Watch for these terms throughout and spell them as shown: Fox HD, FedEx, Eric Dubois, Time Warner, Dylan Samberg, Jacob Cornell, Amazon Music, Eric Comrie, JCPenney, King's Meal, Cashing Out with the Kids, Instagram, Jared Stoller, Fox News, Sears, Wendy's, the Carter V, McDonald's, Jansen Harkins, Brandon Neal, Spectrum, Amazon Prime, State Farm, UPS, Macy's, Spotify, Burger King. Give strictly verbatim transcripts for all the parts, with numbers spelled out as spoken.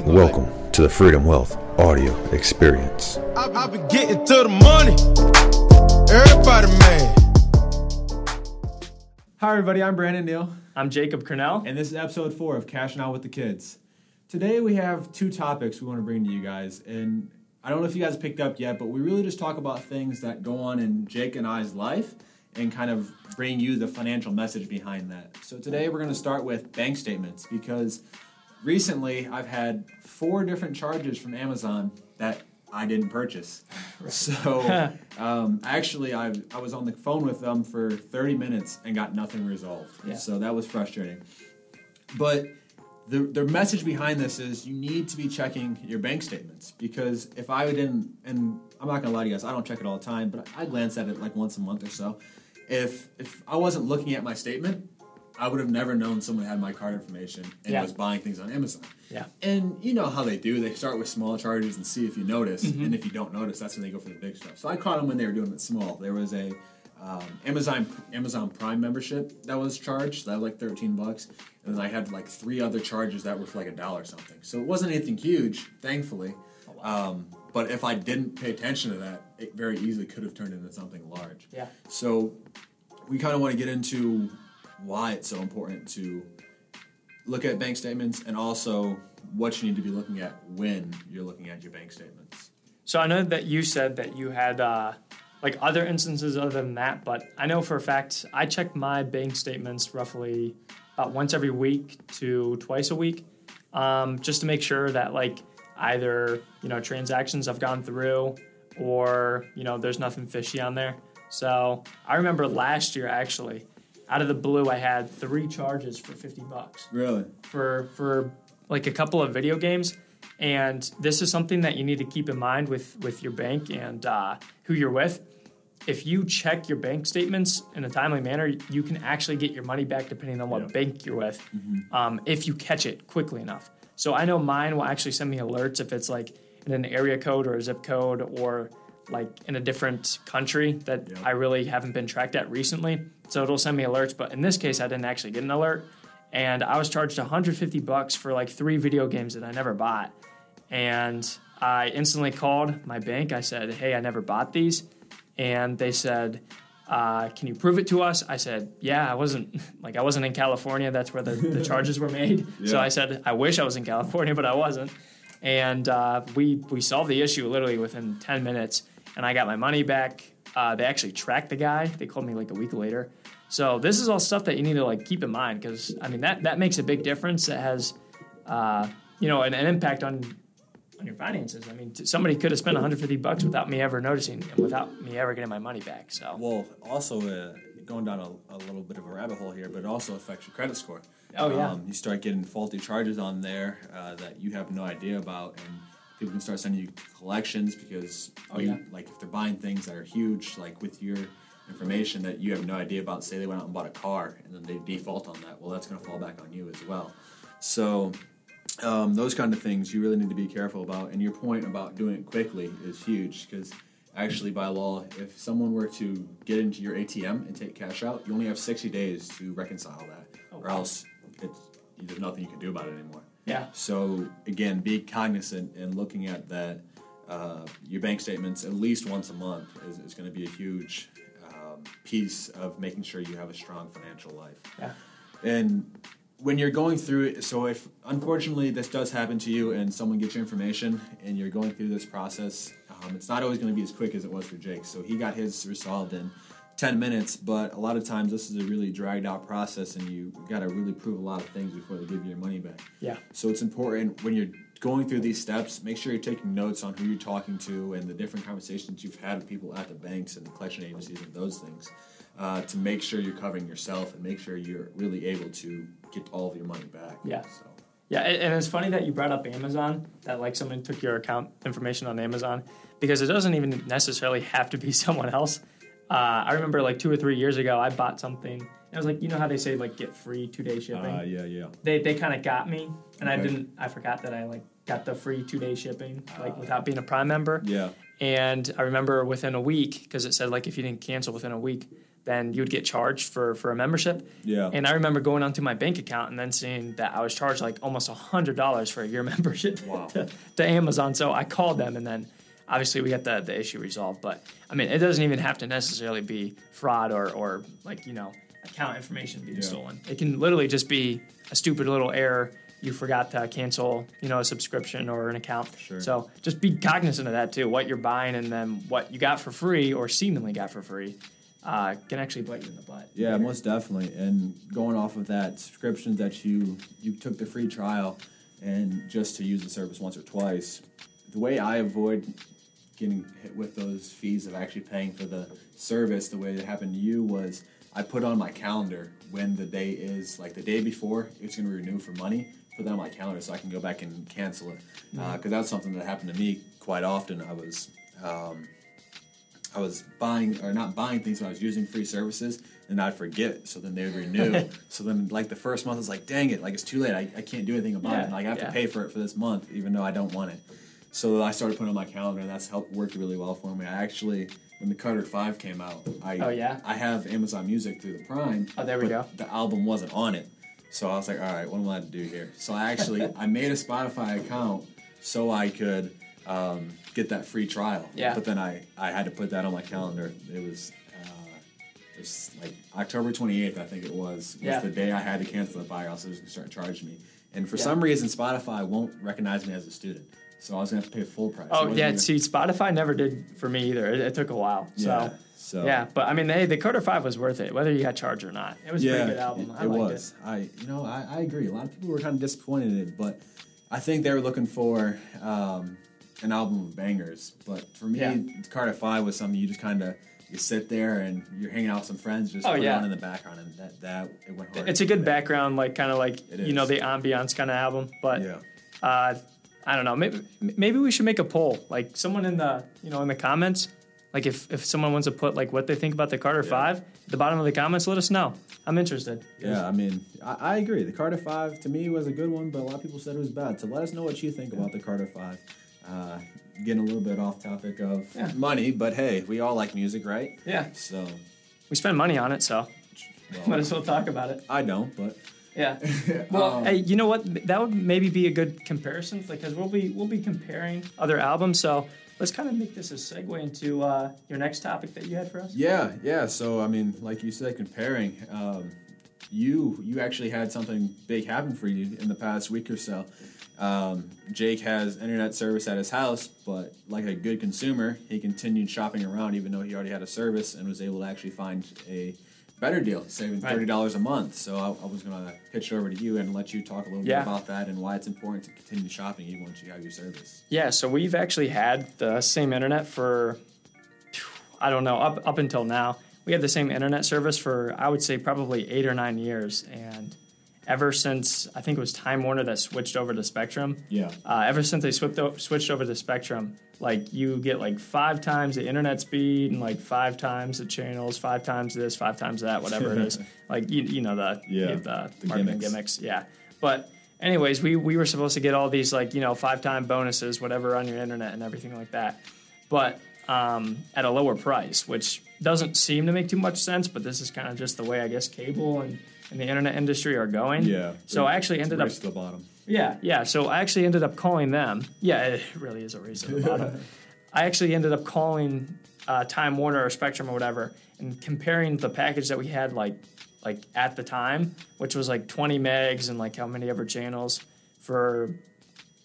and welcome to the Freedom Wealth Audio Experience. I, I be getting to the money. Everybody, man. Hi, everybody. I'm Brandon Neal. I'm Jacob Cornell. And this is episode four of Cashing Out with the Kids. Today, we have two topics we want to bring to you guys. And I don't know if you guys picked up yet, but we really just talk about things that go on in Jake and I's life and kind of bring you the financial message behind that. So today we're going to start with bank statements, because recently I've had four different charges from Amazon that I didn't purchase. So um, actually I I was on the phone with them for thirty minutes and got nothing resolved. Yeah. So that was frustrating. But the the message behind this is you need to be checking your bank statements, because if I didn't, and I'm not going to lie to you guys, I don't check it all the time, but I glance at it like once a month or so. If if I wasn't looking at my statement, I would have never known someone had my card information and yeah. was buying things on Amazon. Yeah. And you know how they do. They start with small charges and see if you notice. Mm-hmm. And if you don't notice, that's when they go for the big stuff. So I caught them when they were doing it small. There was a um, Amazon Amazon Prime membership that was charged. That was like thirteen bucks. And then I had like three other charges that were for like a dollar or something. So it wasn't anything huge, thankfully. Oh, wow. Um, but if I didn't pay attention to that, it very easily could have turned into something large. Yeah. So we kind of want to get into why it's so important to look at bank statements, and also what you need to be looking at when you're looking at your bank statements. So I know that you said that you had uh, like other instances other than that, but I know for a fact I check my bank statements roughly about once every week to twice a week, um, just to make sure that like either, you know, transactions I've gone through, or, you know, there's nothing fishy on there. So I remember last year, actually, out of the blue, I had three charges for fifty bucks. Really? For, for like a couple of video games. And this is something that you need to keep in mind with, with your bank and uh, who you're with. If you check your bank statements in a timely manner, you can actually get your money back depending on what yeah. bank you're with, mm-hmm. um, if you catch it quickly enough. So I know mine will actually send me alerts if it's like in an area code or a zip code, or like in a different country that yep. I really haven't been tracked at recently. So it'll send me alerts. But in this case, I didn't actually get an alert. And I was charged one hundred fifty bucks for like three video games that I never bought. And I instantly called my bank. I said, hey, I never bought these. And they said, uh, can you prove it to us? I said, yeah, I wasn't like I wasn't in California. That's where the, the charges were made. Yeah. So I said, I wish I was in California, but I wasn't. And uh, we we solved the issue literally within ten minutes, and I got my money back. Uh, they actually tracked the guy. They called me like a week later. So this is all stuff that you need to like keep in mind, because I mean that, that makes a big difference. It has uh, you know an, an impact on on your finances. I mean, t- somebody could have spent one hundred fifty bucks without me ever noticing and without me ever getting my money back. So well, also uh, going down a, a little bit of a rabbit hole here, but it also affects your credit score. Oh, yeah. Um, you start getting faulty charges on there uh, that you have no idea about, and people can start sending you collections because, oh, you, yeah. like, if they're buying things that are huge, like with your information that you have no idea about, say they went out and bought a car, and then they default on that, well, that's going to fall back on you as well. So um, those kind of things you really need to be careful about, and your point about doing it quickly is huge, because actually, by law, if someone were to get into your A T M and take cash out, you only have sixty days to reconcile that, oh, or else It's, there's nothing you can do about it anymore. Yeah. So, again, be cognizant in looking at that. Uh, your bank statements at least once a month is, is going to be a huge um, piece of making sure you have a strong financial life. Yeah. And when you're going through it, so if, unfortunately, this does happen to you and someone gets your information and you're going through this process, um, it's not always going to be as quick as it was for Jake. So he got his resolved in ten minutes, but a lot of times this is a really dragged out process, and you got to really prove a lot of things before they give you your money back. Yeah. So it's important when you're going through these steps, make sure you're taking notes on who you're talking to and the different conversations you've had with people at the banks and the collection agencies and those things, uh, to make sure you're covering yourself and make sure you're really able to get all of your money back. Yeah. So. Yeah, and it's funny that you brought up Amazon, that like someone took your account information on Amazon, because it doesn't even necessarily have to be someone else. Uh, I remember like two or three years ago, I bought something. I was like, you know how they say like get free two day shipping? Uh, yeah, yeah. They they kind of got me, and okay. I didn't. I forgot that I like got the free two day shipping like uh, without being a Prime member. Yeah. And I remember within a week, because it said like if you didn't cancel within a week, then you'd get charged for, for a membership. Yeah. And I remember going onto my bank account and then seeing that I was charged like almost one hundred dollars for a year membership wow. to, to Amazon. So I called them, and then obviously we got the, the issue resolved. But, I mean, it doesn't even have to necessarily be fraud or, or like, you know, account information being yeah. stolen. It can literally just be a stupid little error. You forgot to cancel, you know, a subscription or an account. Sure. So just be cognizant of that, too, what you're buying and then what you got for free or seemingly got for free. Uh, can actually bite you in the butt. Yeah, later. Most definitely. And going off of that, subscriptions that you you took the free trial and just to use the service once or twice, the way I avoid getting hit with those fees of actually paying for the service the way it happened to you was I put on my calendar when the day is, like the day before it's going to renew for money, put that on my calendar so I can go back and cancel it. Because mm-hmm. uh, that's something that happened to me quite often. I was... Um, I was buying, or not buying things, but I was using free services, and I'd forget, so then they would renew. So then, like, the first month, I was like, dang it, like, it's too late. I, I can't do anything about yeah, it. Like, I have yeah. to pay for it for this month, even though I don't want it. So I started putting it on my calendar, and that's helped worked really well for me. I actually, when the Carter V came out, I oh, yeah? I have Amazon Music through the Prime. Oh, there we but go. The album wasn't on it. So I was like, all right, what am I to do here? So I actually, I made a Spotify account so I could... Um, get that free trial. Yeah. But then I, I had to put that on my calendar. It was uh, it was like October twenty-eighth, I think it was, was yeah. the day I had to cancel the buy, or else it was going to start charging me. And for yeah. some reason, Spotify won't recognize me as a student. So I was going to have to pay full price. Oh, yeah. Even... See, Spotify never did for me either. It, it took a while. So. Yeah. So. Yeah, but I mean, they, the Carter V was worth it, whether you got charged or not. It was yeah, a pretty good album. It, I it liked was. It. I, you know, I, I agree. A lot of people were kind of disappointed in it, but I think they were looking for... Um, an album of bangers, but for me, yeah. Carter V was something you just kind of you sit there and you're hanging out with some friends, just oh, put yeah. it on in the background, and that that it went hard. It's a good background, like kind of like you know the ambiance kind of album. But yeah. uh, I don't know, maybe maybe we should make a poll, like someone in the you know in the comments, like if if someone wants to put like what they think about the Carter yeah. V at the bottom of the comments, let us know. I'm interested. Yeah, I mean, I, I agree. The Carter V to me was a good one, but a lot of people said it was bad. So let us know what you think yeah. about the Carter V. Uh, getting a little bit off topic of yeah. money, but hey, we all like music, right? Yeah. So we spend money on it, so well, might as well talk about it. I don't, but yeah. Well, um, hey, you know what? That would maybe be a good comparison because we'll be we'll be comparing other albums. So let's kind of make this a segue into uh, your next topic that you had for us. Yeah, yeah. So I mean, like you said, comparing. Um, you you actually had something big happen for you in the past week or so. Um, Jake has internet service at his house, but like a good consumer, he continued shopping around even though he already had a service and was able to actually find a better deal, saving thirty dollars a month. So I, I was going to pitch it over to you and let you talk a little yeah. bit about that and why it's important to continue shopping even once you have your service. Yeah, so we've actually had the same internet for, I don't know, up, up until now. We had the same internet service for, I would say, probably eight or nine years, and... Ever since, I think it was Time Warner that switched over to Spectrum. Yeah. Uh, ever since they switched o- switched over to Spectrum, like you get like five times the internet speed and like five times the channels, five times this, five times that, whatever it is. Like you, you know the yeah you the, the marketing gimmicks. gimmicks, yeah. But anyways, we we were supposed to get all these like you know five time bonuses, whatever on your internet and everything like that, but um, at a lower price, which doesn't seem to make too much sense. But this is kind of just the way I guess cable and. in the internet industry are going. Yeah. So I actually ended up... It's a race to the bottom. Yeah, yeah. So I actually ended up calling them. Yeah, it really is a race to the bottom. I actually ended up calling uh, Time Warner or Spectrum or whatever and comparing the package that we had like like at the time, which was like twenty megs and like how many ever channels for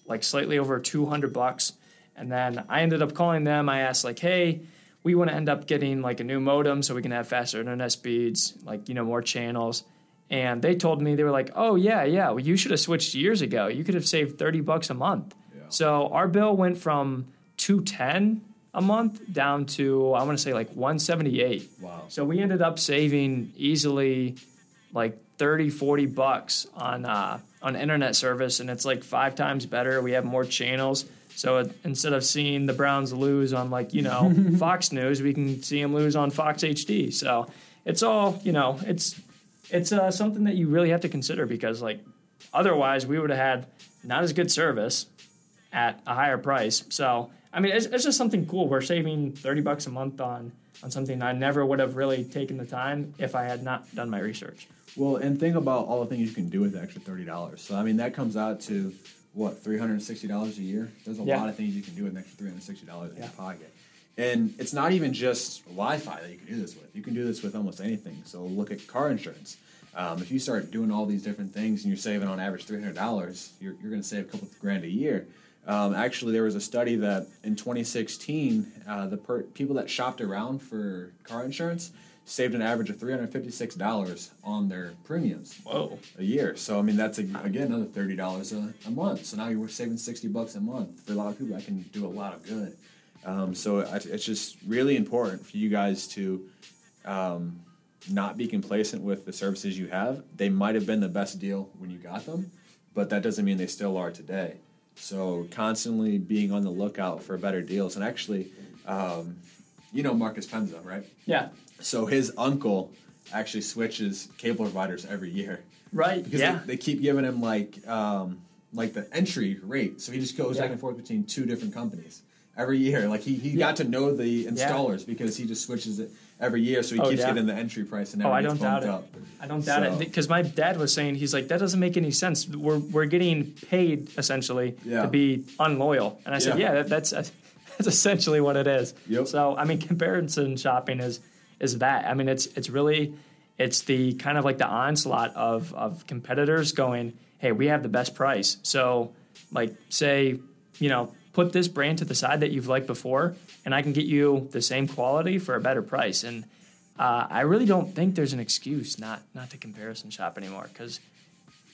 like slightly over two hundred bucks. And then I ended up calling them. I asked like, hey... We want to end up getting like a new modem so we can have faster internet speeds, like, you know, more channels. And they told me, they were like, oh, yeah, yeah, well, you should have switched years ago. You could have saved thirty bucks a month. Yeah. So our bill went from two hundred ten dollars a month down to, I want to say like one hundred seventy-eight dollars. Wow. So we ended up saving easily like thirty, forty bucks on, uh, on internet service. And it's like five times better. We have more channels. So it, instead of seeing the Browns lose on, like, you know, Fox News, we can see them lose on Fox H D. So it's all, you know, it's it's uh, something that you really have to consider because, like, otherwise we would have had not as good service at a higher price. So, I mean, it's, it's just something cool. We're saving thirty bucks a month on on something I never would have really taken the time if I had not done my research. Well, and think about all the things you can do with the extra thirty dollars. So, I mean, that comes out to, what, three hundred sixty dollars a year? There's a yeah. lot of things you can do with an extra three hundred sixty dollars in yeah. your pocket. And it's not even just Wi-Fi that you can do this with. You can do this with almost anything. So look at car insurance. Um, if you start doing all these different things and you're saving on average three hundred dollars, you're, you're going to save a couple grand a year. Um, actually, there was a study that in twenty sixteen, uh, the per- people that shopped around for car insurance saved an average of three hundred fifty-six dollars on their premiums Whoa. a year. So, I mean, that's, a, again, another thirty dollars a, a month. So now you're saving sixty bucks a month. For a lot of people, that can do a lot of good. Um, so it, it's just really important for you guys to um, not be complacent with the services you have. They might have been the best deal when you got them, but that doesn't mean they still are today. So constantly being on the lookout for better deals. And actually, um, you know Marcus Penza, right? Yeah. So his uncle actually switches cable providers every year. Right, because yeah. they, they keep giving him like um, like the entry rate. So he just goes yeah. back and forth between two different companies. Every year, like he, he yeah. got to know the installers yeah. because he just switches it every year, so he oh, keeps yeah. getting the entry price and everything. Oh, I don't doubt it. Up. I don't doubt so. it because my dad was saying, he's like, that doesn't make any sense. We're we're getting paid essentially yeah. to be unloyal, and I yeah. said, yeah, that, that's uh, that's essentially what it is. Yep. So I mean, comparison shopping is is that. I mean, it's it's really it's the kind of like the onslaught of of competitors going, hey, we have the best price. So like say you know. put this brand to the side that you've liked before, and I can get you the same quality for a better price. And uh, I really don't think there's an excuse not not to comparison shop anymore, because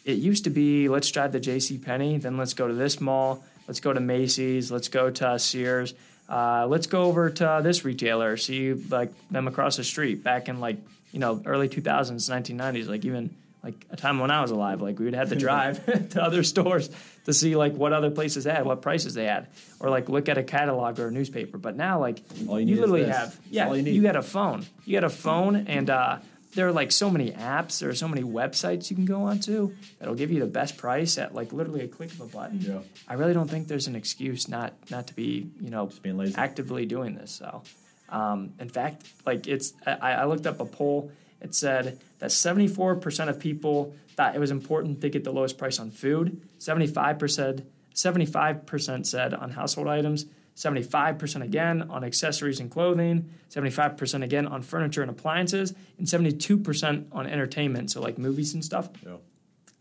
it used to be, let's drive to JCPenney, then let's go to this mall, let's go to Macy's, let's go to Sears, uh, let's go over to this retailer, see like them across the street back in like, you know, early two thousands, nineteen nineties, like even like a time when I was alive, like we would have to drive to other stores to see like what other places had, what prices they had, or like look at a catalog or a newspaper. But now like all you, you literally have, yeah, all you, you got a phone, you got a phone and uh, there are like so many apps, there are so many websites you can go onto that'll give you the best price at like literally a click of a button. Yeah. I really don't think there's an excuse not, not to be, you know, just being lazy. Actively doing this. So um, in fact, like it's, I, I looked up a poll. It said that seventy-four percent of people thought it was important to get the lowest price on food. seventy-five percent, seventy-five percent said on household items. seventy-five percent again on accessories and clothing. seventy-five percent again on furniture and appliances. And seventy-two percent on entertainment, so like movies and stuff. Yeah.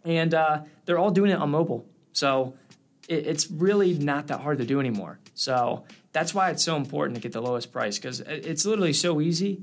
And uh, they're all doing it on mobile. So it, it's really not that hard to do anymore. So that's why it's so important to get the lowest price, because it, it's literally so easy.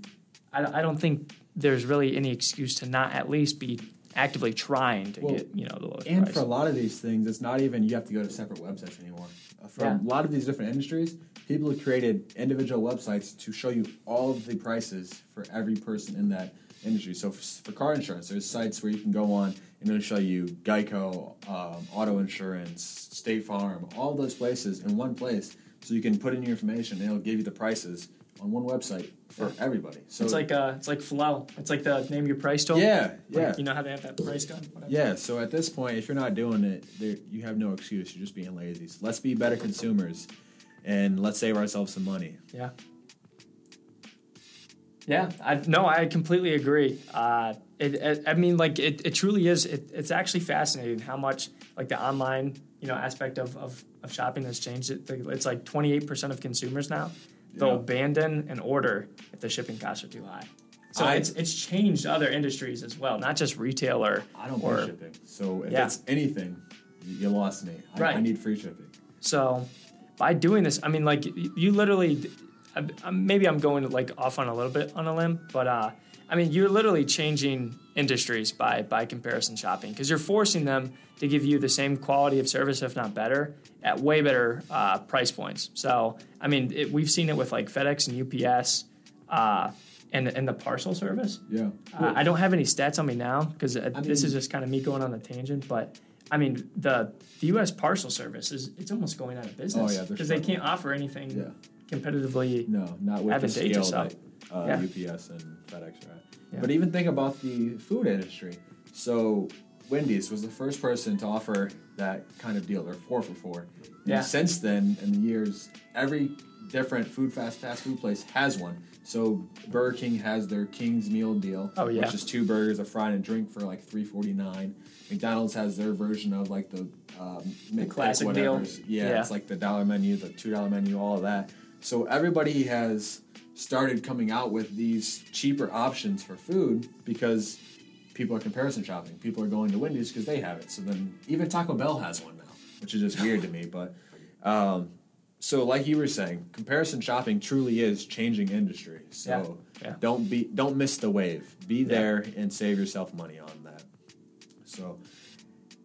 I, I don't think there's really any excuse to not at least be actively trying to well, get, you know, the lowest and price. And for a lot of these things, it's not even you have to go to separate websites anymore. For yeah. a lot of these different industries, people have created individual websites to show you all of the prices for every person in that industry. So for, for car insurance, there's sites where you can go on and it'll show you Geico, um, auto insurance, State Farm, all those places in one place. So you can put in your information and it'll give you the prices on one website for yeah. everybody. So it's like uh, it's like Flow. It's like the name your price tool. Yeah, yeah. Like, you know how they have that price gun? Whatever. Yeah, so at this point, if you're not doing it, there, you have no excuse. You're just being lazy. So let's be better consumers, and let's save ourselves some money. Yeah. Yeah, I, no, I completely agree. Uh, it, it, I mean, like, it, it truly is. It, it's actually fascinating how much, like, the online, you know, aspect of, of, of shopping has changed. It, it's like twenty-eight percent of consumers now. They'll abandon an order if the shipping costs are too high. So I, it's it's changed other industries as well, not just retail or... I don't pay shipping. So if yeah. it's anything, you lost me. I, right. I need free shipping. So by doing this, I mean, like, you literally... Maybe I'm going, like, off on a little bit on a limb, but, uh, I mean, you're literally changing industries by, by comparison shopping, because you're forcing them to give you the same quality of service, if not better, at way better uh, price points. So, I mean, it, we've seen it with like FedEx and U P S uh, and and the parcel service. Yeah, uh, I don't have any stats on me now because this mean, is just kind of me going on a tangent. But I mean, the the U S parcel service is it's almost going out of business because oh, yeah, they can't offer anything yeah. competitively. No, not with advantageous the scale that uh, yeah. U P S and FedEx are at. Yeah. But even think about the food industry. So Wendy's was the first person to offer that kind of deal, or four for four. And yeah. since then, in the years, every different food fast fast food place has one. So Burger King has their King's Meal deal, oh, yeah. which is two burgers, a fry, and a drink for like three forty-nine. McDonald's has their version of like the, um, the classic deal. Yeah, yeah, it's like the dollar menu, the two dollar menu, all of that. So everybody has started coming out with these cheaper options for food because people are comparison shopping. People are going to Wendy's because they have it. So then even Taco Bell has one now, which is just weird to me, but. Um, So, like you were saying, comparison shopping truly is changing industry. So, yeah. Yeah. don't be don't miss the wave. Be there yeah. and save yourself money on that. So,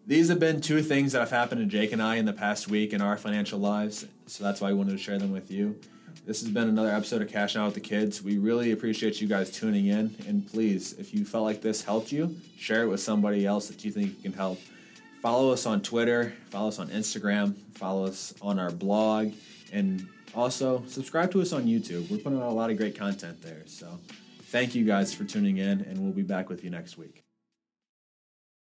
these have been two things that have happened to Jake and I in the past week in our financial lives. So that's why I wanted to share them with you. This has been another episode of Cashing Out with the Kids. We really appreciate you guys tuning in, and please, if you felt like this helped you, share it with somebody else that you think can help. Follow us on Twitter, follow us on Instagram, follow us on our blog, and also subscribe to us on YouTube. We're putting out a lot of great content there. So thank you guys for tuning in, and we'll be back with you next week.